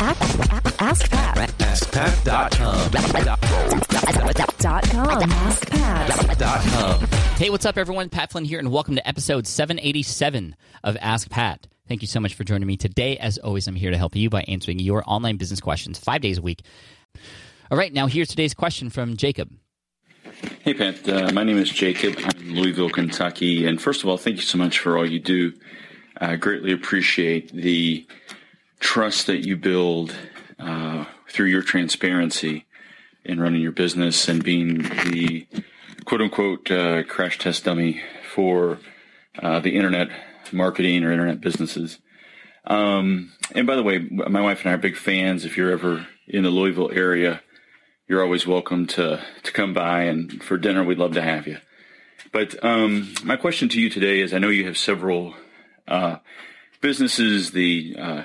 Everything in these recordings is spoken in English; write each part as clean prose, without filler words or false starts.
Ask Pat. AskPat.com. AskPat.com. Hey, what's up, everyone? Pat Flynn here, and welcome to episode 787 of Ask Pat. Thank you so much for joining me today. As always, I'm here to help you by answering your online business questions 5 days a week. All right, now here's today's question from Jacob. Hey, Pat. My name is Jacob. I'm in Louisville, Kentucky. And first of all, thank you so much for all you do. I greatly appreciate the trust that you build through your transparency in running your business and being the quote-unquote crash test dummy for the internet marketing or internet businesses. And by the way, my wife and I are big fans. If you're ever in the Louisville area, you're always welcome to come by, and for dinner, we'd love to have you. But my question to you today is, I know you have several businesses, the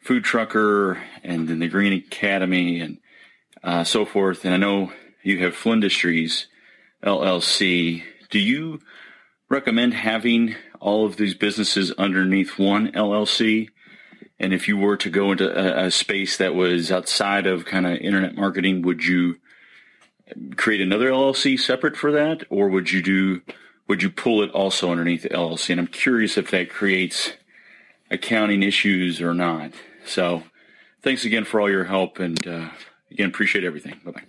Food Trucker and then the Green Academy and so forth. And I know you have Flynndustries LLC. Do you recommend having all of these businesses underneath one LLC? And if you were to go into a space that was outside of kind of internet marketing, would you create another LLC separate for that? Or would you pull it also underneath the LLC? And I'm curious if that creates accounting issues or not. So thanks again for all your help, and again, appreciate everything. Bye-bye.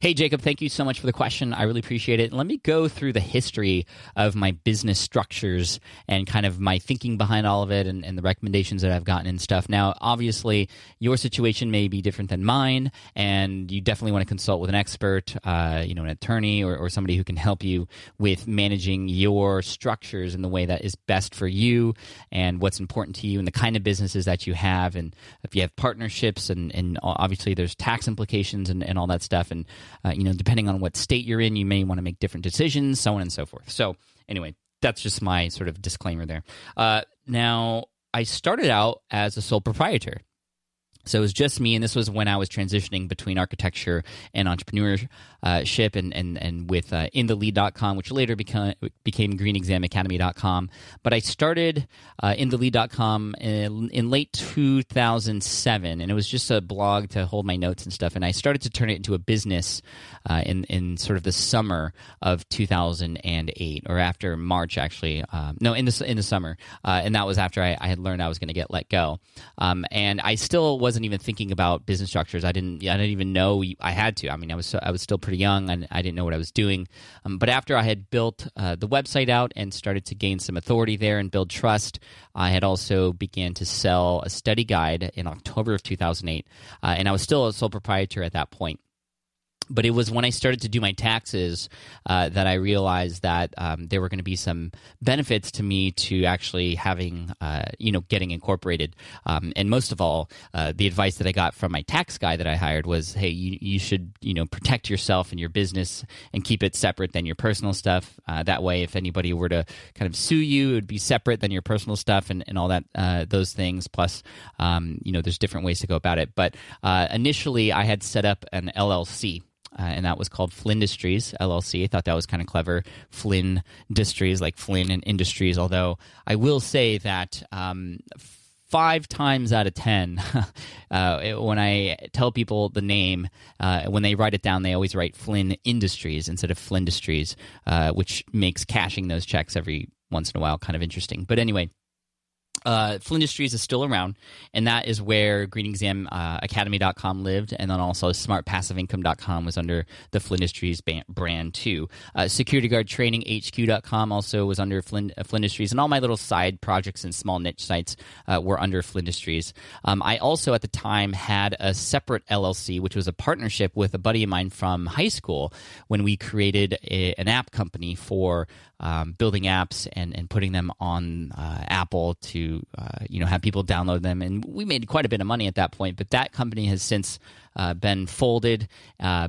Hey, Jacob, thank you so much for the question. I really appreciate it. Let me go through the history of my business structures and kind of my thinking behind all of it, and the recommendations that I've gotten and stuff. Now, obviously, your situation may be different than mine, and you definitely want to consult with an expert, an attorney or somebody who can help you with managing your structures in the way that is best for you and what's important to you and the kind of businesses that you have. And if you have partnerships, and obviously there's tax implications and all that stuff. And depending on what state you're in, you may want to make different decisions, so on and so forth. So anyway, that's just my sort of disclaimer there. Now, I started out as a sole proprietor. So it was just me, and this was when I was transitioning between architecture and entrepreneurship and with InTheLead.com, which later became GreenExamAcademy.com. But I started InTheLead.com in late 2007, and it was just a blog to hold my notes and stuff. And I started to turn it into a business in sort of the summer of 2008, or after March, actually. In the summer. And that was after I had learned I was going to get let go. And I still wasn't even thinking about business structures. I didn't even know I had to. I mean, I was still pretty young, and I didn't know what I was doing. But after I had built the website out and started to gain some authority there and build trust, I had also began to sell a study guide in October of 2008, and I was still a sole proprietor at that point. But it was when I started to do my taxes that I realized that there were going to be some benefits to me to actually having, getting incorporated. And most of all, the advice that I got from my tax guy that I hired was, hey, you should, protect yourself and your business and keep it separate than your personal stuff. That way, if anybody were to kind of sue you, it would be separate than your personal stuff and all that, those things. Plus, there's different ways to go about it. But initially, I had set up an LLC. And that was called Flynndustries LLC. I thought that was kind of clever. Flynndustries, like Flynn and Industries. Although I will say that 5 times out of 10, when I tell people the name, when they write it down, they always write Flynn Industries instead of Flynndustries, which makes cashing those checks every once in a while kind of interesting. But anyway. Flynndustries is still around, and that is where GreenExamAcademy.com lived, and then also SmartPassiveIncome.com was under the Flynndustries brand too. Security Guard Training HQ.com also was under Flynndustries, and all my little side projects and small niche sites were under Flynndustries. I also at the time had a separate LLC, which was a partnership with a buddy of mine from high school when we created an app company for building apps and putting them on Apple to have people download them. And we made quite a bit of money at that point, but that company has since been folded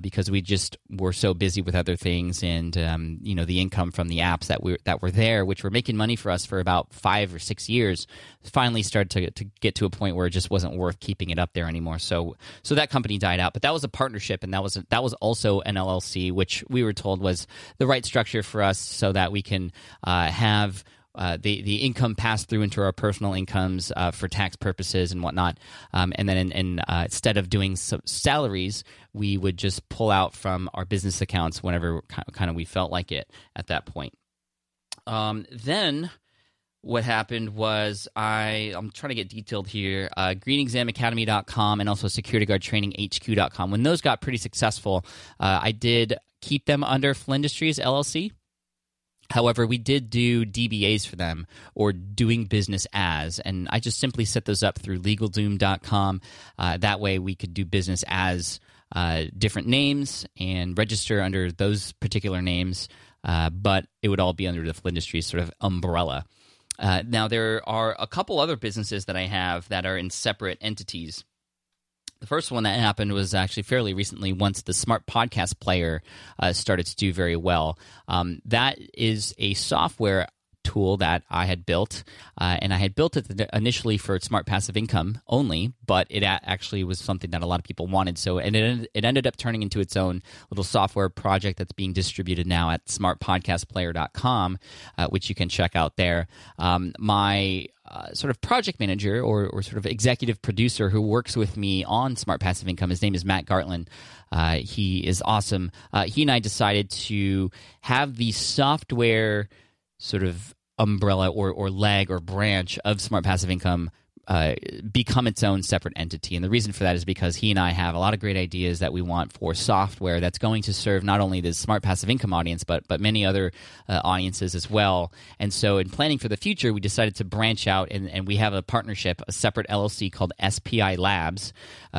because we just were so busy with other things. And the income from the apps that were there, which were making money for us for about 5 or 6 years, finally started to get to a point where it just wasn't worth keeping it up there anymore. So that company died out. But that was a partnership, and that was also an LLC, which we were told was the right structure for us so that we can have the income passed through into our personal incomes for tax purposes and whatnot. And then instead of doing salaries, we would just pull out from our business accounts whenever kind of we felt like it at that point. Then what happened was I'm trying to get detailed here, GreenExamAcademy.com and also Security Guard Training HQ.com. When those got pretty successful, I did keep them under Flynndustries LLC. However, we did do DBAs for them, or doing business as, and I just simply set those up through LegalZoom.com. That way we could do business as different names and register under those particular names, but it would all be under the Flynndustries sort of umbrella. Now, there are a couple other businesses that I have that are in separate entities. The first one that happened was actually fairly recently once the Smart Podcast Player started to do very well. That is a software tool that I had built, and I had built it initially for Smart Passive Income only, but it actually was something that a lot of people wanted. So, and it ended up turning into its own little software project that's being distributed now at smartpodcastplayer.com, which you can check out there. My sort of project manager or sort of executive producer who works with me on Smart Passive Income, his name is Matt Gartland. He is awesome. He and I decided to have the software sort of umbrella or leg or branch of Smart Passive Income become its own separate entity. And the reason for that is because he and I have a lot of great ideas that we want for software that's going to serve not only the Smart Passive Income audience, but many other audiences as well. And so in planning for the future, we decided to branch out, and we have a partnership, a separate LLC called SPI Labs,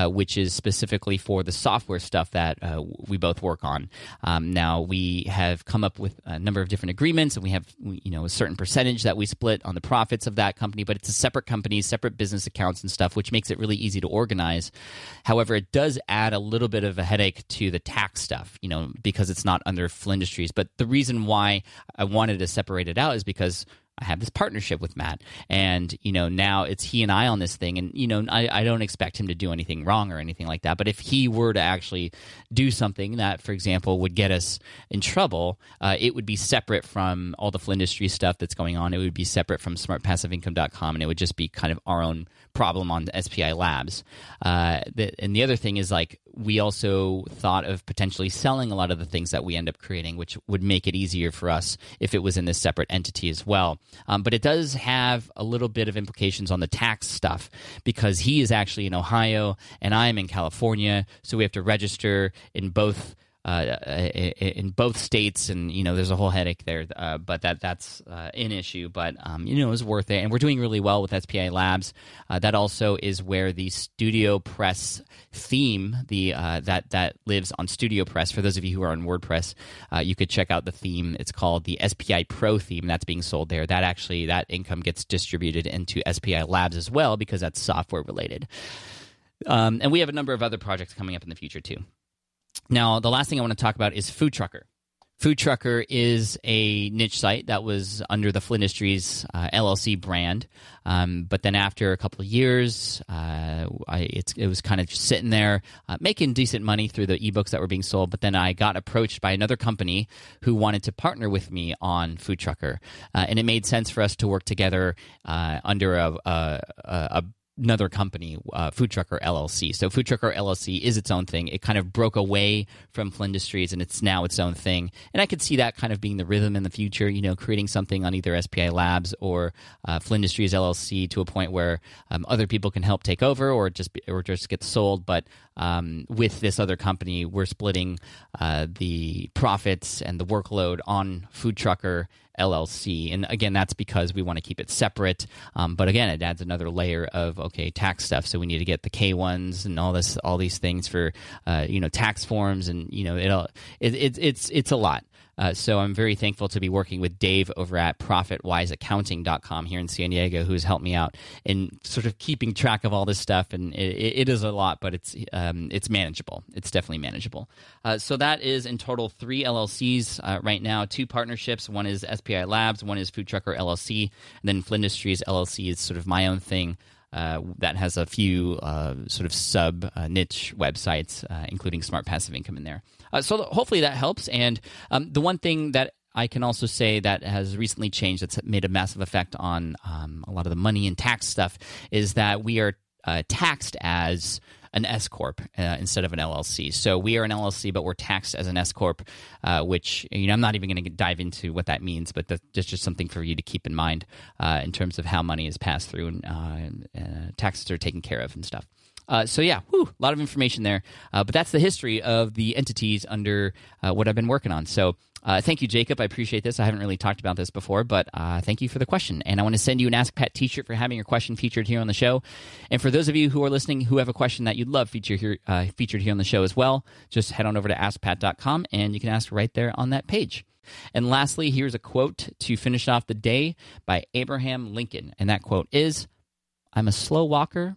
which is specifically for the software stuff that we both work on. Now, we have come up with a number of different agreements, and we have a certain percentage that we split on the profits of that company, but it's a separate company, separate business accounts and stuff, which makes it really easy to organize. However, it does add a little bit of a headache to the tax stuff, because it's not under Flynndustries. But the reason why I wanted to separate it out is because I have this partnership with Matt, and now it's he and I on this thing, and I don't expect him to do anything wrong or anything like that. But if he were to actually do something that, for example, would get us in trouble, it would be separate from all the Flynndustries stuff that's going on. It would be separate from SmartPassiveIncome.com, and it would just be kind of our own problem on SPI Labs. And the other thing is, we also thought of potentially selling a lot of the things that we end up creating, which would make it easier for us if it was in this separate entity as well. But it does have a little bit of implications on the tax stuff, because he is actually in Ohio and I'm in California, so we have to register in both states, and there's a whole headache there, but that's an issue. But it's worth it, and we're doing really well with SPI Labs. That also is where the StudioPress theme, that lives on StudioPress. For those of you who are on WordPress, you could check out the theme. It's called the SPI Pro theme that's being sold there. That income gets distributed into SPI Labs as well, because that's software related. And we have a number of other projects coming up in the future too. Now, the last thing I want to talk about is Food Trucker. Food Trucker is a niche site that was under the Flynndustries LLC brand, but then after a couple of years, it was kind of just sitting there making decent money through the ebooks that were being sold, but then I got approached by another company who wanted to partner with me on Food Trucker, and it made sense for us to work together under another company, Food Trucker LLC. So Food Trucker LLC is its own thing. It kind of broke away from Flynndustries, and it's now its own thing. And I could see that kind of being the rhythm in the future, creating something on either SPI Labs or Flynndustries LLC to a point where other people can help take over or just get sold. But with this other company, we're splitting the profits and the workload on Food Trucker LLC. And again, that's because we want to keep it separate. But again, it adds another layer of tax stuff. So we need to get the K-1s and all these things for tax forms, and it's a lot. So I'm very thankful to be working with Dave over at ProfitWiseAccounting.com here in San Diego, who's helped me out in sort of keeping track of all this stuff. And it is a lot, but it's manageable. It's definitely manageable. So that is in total 3 LLCs right now, 2 partnerships. One is SPI Labs, one is Food Trucker LLC, and then Flynndustries LLC is sort of my own thing. That has a few sort of sub-niche websites, including Smart Passive Income in there. So hopefully that helps. And the one thing that I can also say that has recently changed, that's made a massive effect on a lot of the money and tax stuff, is that we are taxed as an S-Corp instead of an LLC. So we are an LLC, but we're taxed as an S-Corp, which, you know, I'm not even going to dive into what that means, but that's just something for you to keep in mind in terms of how money is passed through and taxes are taken care of and stuff. So yeah, a lot of information there. But that's the history of the entities under what I've been working on. So thank you, Jacob. I appreciate this. I haven't really talked about this before, but thank you for the question. And I want to send you an Ask Pat t-shirt for having your question featured here on the show. And for those of you who are listening who have a question that you'd love featured here on the show as well, just head on over to askpat.com and you can ask right there on that page. And lastly, here's a quote to finish off the day by Abraham Lincoln. And that quote is, "I'm a slow walker,